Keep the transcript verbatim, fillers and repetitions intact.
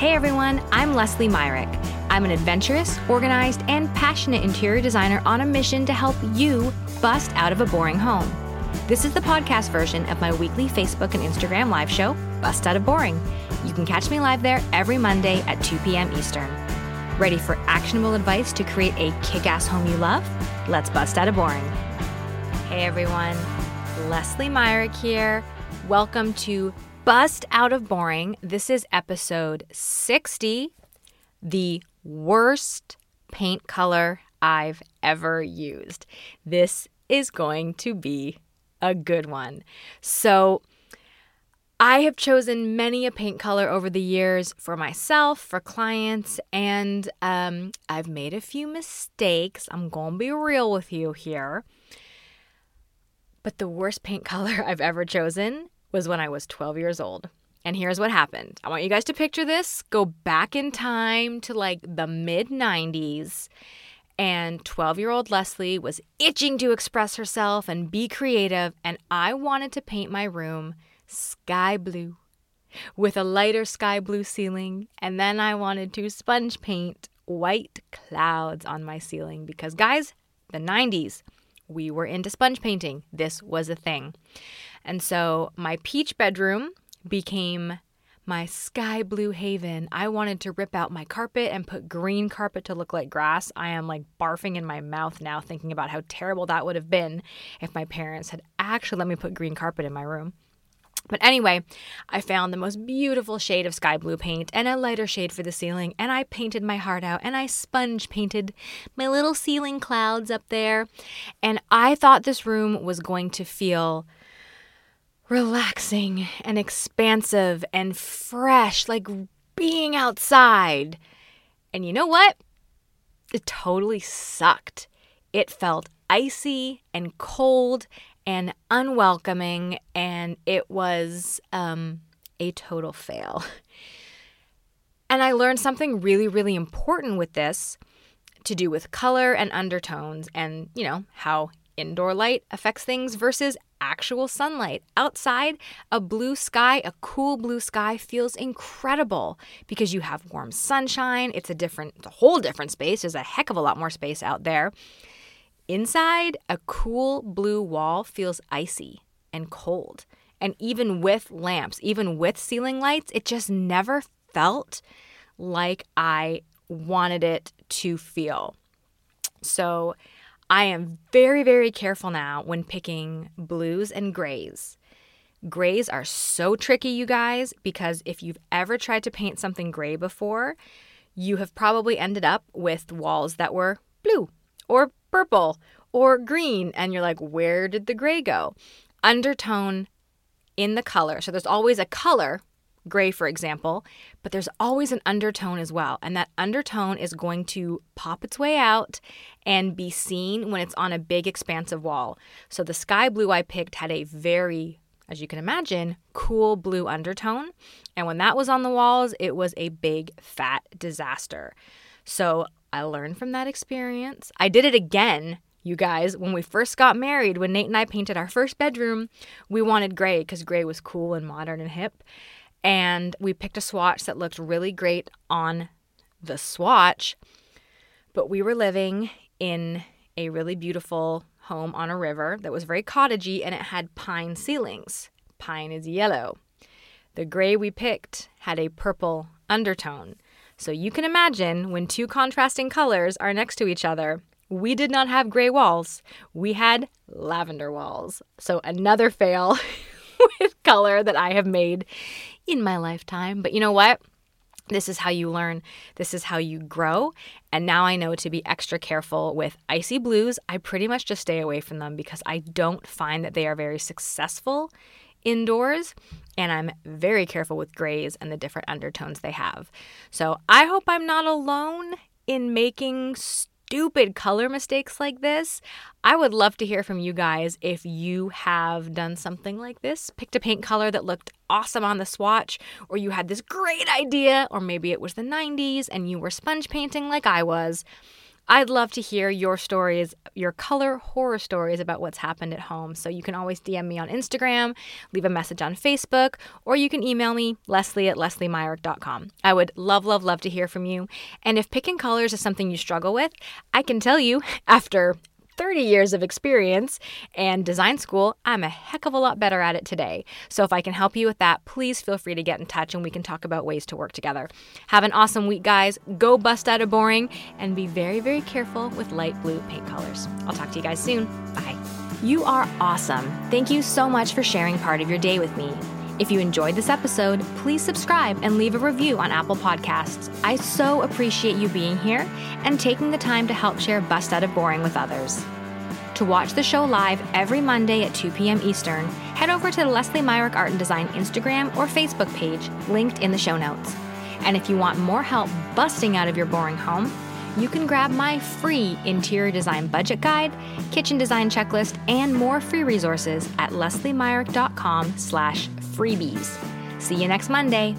Hey everyone, I'm Leslie Myrick. I'm an adventurous, organized, and passionate interior designer on a mission to help you bust out of a boring home. This is the podcast version of my weekly Facebook and Instagram live show, Bust Out of Boring. You can catch me live there every Monday at two p.m. Eastern. Ready for actionable advice to create a kick-ass home you love? Let's bust out of boring. Hey everyone, Leslie Myrick here. Welcome to Bust Out of Boring. This is episode sixty, the worst paint color I've ever used. This is going to be a good one. So I have chosen many a paint color over the years for myself, for clients, and um, I've made a few mistakes. I'm going to be real with you here. But the worst paint color I've ever chosen was when I was twelve years old. And here's what happened. I want you guys to picture this. Go back in time to like the mid nineties. And twelve-year-old Leslie was itching to express herself and be creative. And I wanted to paint my room sky blue with a lighter sky blue ceiling. And then I wanted to sponge paint white clouds on my ceiling. Because guys, the nineties, we were into sponge painting. This was a thing. And so my peach bedroom became my sky blue haven. I wanted to rip out my carpet and put green carpet to look like grass. I am like barfing in my mouth now thinking about how terrible that would have been if my parents had actually let me put green carpet in my room. But anyway, I found the most beautiful shade of sky blue paint and a lighter shade for the ceiling, and I painted my heart out, and I sponge painted my little ceiling clouds up there, and I thought this room was going to feel relaxing and expansive and fresh, like being outside. And you know what? It totally sucked. It felt icy and cold and unwelcoming, and it was um, a total fail. And I learned something really, really important with this to do with color and undertones and, you know, how indoor light affects things versus actual sunlight. Outside, a blue sky, a cool blue sky feels incredible because you have warm sunshine. It's a different, it's a whole different space. There's a heck of a lot more space out there. Inside, a cool blue wall feels icy and cold. And even with lamps, even with ceiling lights, it just never felt like I wanted it to feel. So I am very, very careful now when picking blues and grays. Grays are so tricky, you guys, because if you've ever tried to paint something gray before, you have probably ended up with walls that were blue or purple or green, and you're like, where did the gray go? Undertone in the color. So there's always a color, gray for example, but there's always an undertone as well, and that undertone is going to pop its way out and be seen when it's on a big expansive wall. So the sky blue I picked had a very, as you can imagine, cool blue undertone, and when that was on the walls, it was a big fat disaster. So I learned from that experience. I did it again, you guys. When we first got married, when Nate and I painted our first bedroom, we wanted gray because gray was cool and modern and hip. And we picked a swatch that looked really great on the swatch. But we were living in a really beautiful home on a river that was very cottagey, and it had pine ceilings. Pine is yellow. The gray we picked had a purple undertone. So you can imagine when two contrasting colors are next to each other, we did not have gray walls. We had lavender walls. So another fail with color that I have made in my lifetime. But you know what? This is how you learn. This is how you grow. And now I know to be extra careful with icy blues. I pretty much just stay away from them because I don't find that they are very successful indoors. And I'm very careful with grays and the different undertones they have. So I hope I'm not alone in making stupid color mistakes like this. I would love to hear from you guys if you have done something like this, picked a paint color that looked awesome on the swatch, or you had this great idea, or maybe it was the nineties and you were sponge painting like I was. I'd love to hear your stories, your color horror stories about what's happened at home. So you can always D M me on Instagram, leave a message on Facebook, or you can email me, Leslie at leslie myrick dot com. I would love, love, love to hear from you. And if picking colors is something you struggle with, I can tell you after thirty years of experience and design school, I'm a heck of a lot better at it today. So if I can help you with that, please feel free to get in touch and we can talk about ways to work together. Have an awesome week, guys. Go bust out of boring and be very, very careful with light blue paint colors. I'll talk to you guys soon. Bye. You are awesome. Thank you so much for sharing part of your day with me. If you enjoyed this episode, please subscribe and leave a review on Apple Podcasts. I so appreciate you being here and taking the time to help share Bust Out of Boring with others. To watch the show live every Monday at two p.m. Eastern, head over to the Leslie Myrick Art and Design Instagram or Facebook page linked in the show notes. And if you want more help busting out of your boring home, you can grab my free interior design budget guide, kitchen design checklist, and more free resources at leslie myrick dot com slash freebies. See you next Monday.